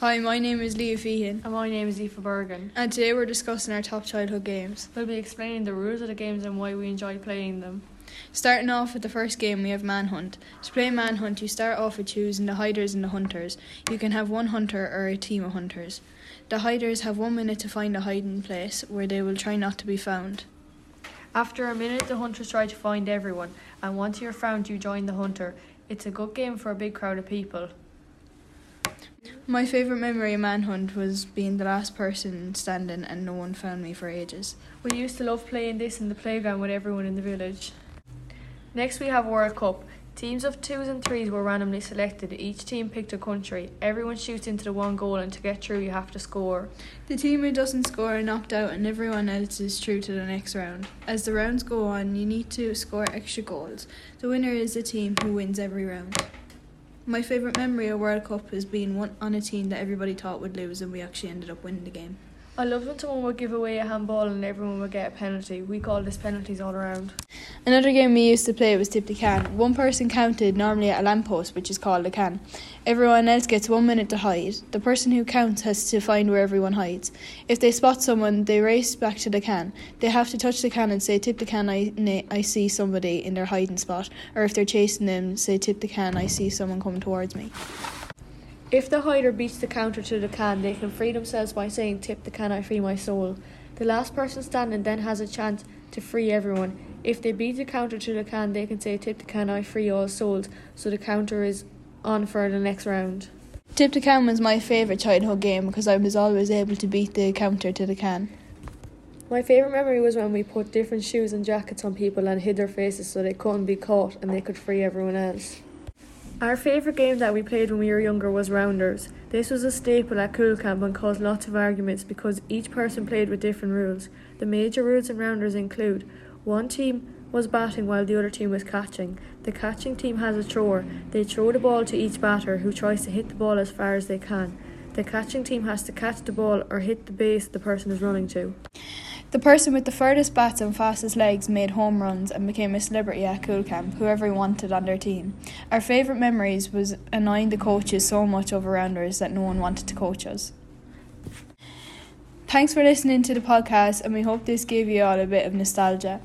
Hi, my name is Lea Feehan. And my name is Aoife Bergen. And today we're discussing our top childhood games. We'll be explaining the rules of the games and why we enjoy playing them. Starting off with the first game, we have Manhunt. To play Manhunt, you start off with choosing the hiders and the hunters. You can have one hunter or a team of hunters. The hiders have 1 minute to find a hiding place where they will try not to be found. After a minute, the hunters try to find everyone, and once you're found, you join the hunter. It's a good game for a big crowd of people. My favourite memory of Manhunt was being the last person standing and no one found me for ages. We used to love playing this in the playground with everyone in the village. Next we have World Cup. Teams of 2s and 3s were randomly selected. Each team picked a country. Everyone shoots into the one goal, and to get through you have to score. The team who doesn't score are knocked out and everyone else is through to the next round. As the rounds go on, you need to score extra goals. The winner is the team who wins every round. My favourite memory of World Cup is being one on a team that everybody thought would lose, and we actually ended up winning the game. I loved when someone would give away a handball and everyone would get a penalty. We call this penalties all around. Another game we used to play was Tip the Can. One person counted, normally at a lamppost, which is called a can. Everyone else gets 1 minute to hide. The person who counts has to find where everyone hides. If they spot someone, they race back to the can. They have to touch the can and say, "Tip the can, I see somebody" in their hiding spot. Or if they're chasing them, say, "Tip the can, I see someone coming towards me." If the hider beats the counter to the can, they can free themselves by saying, "Tip the can, I free my soul." The last person standing then has a chance to free everyone. If they beat the counter to the can, they can say, "Tip the can, I free all souls." So the counter is on for the next round. Tip the Can was my favourite childhood game because I was always able to beat the counter to the can. My favourite memory was when we put different shoes and jackets on people and hid their faces so they couldn't be caught and they could free everyone else. Our favourite game that we played when we were younger was Rounders. This was a staple at Cool Camp and caused lots of arguments because each person played with different rules. The major rules in Rounders include: one team was batting while the other team was catching. The catching team has a thrower. They throw the ball to each batter, who tries to hit the ball as far as they can. The catching team has to catch the ball or hit the base the person is running to. The person with the furthest bats and fastest legs made home runs and became a celebrity at Cool Camp, whoever wanted on their team. Our favourite memories was annoying the coaches so much over Rounders that no one wanted to coach us. Thanks for listening to the podcast, and we hope this gave you all a bit of nostalgia.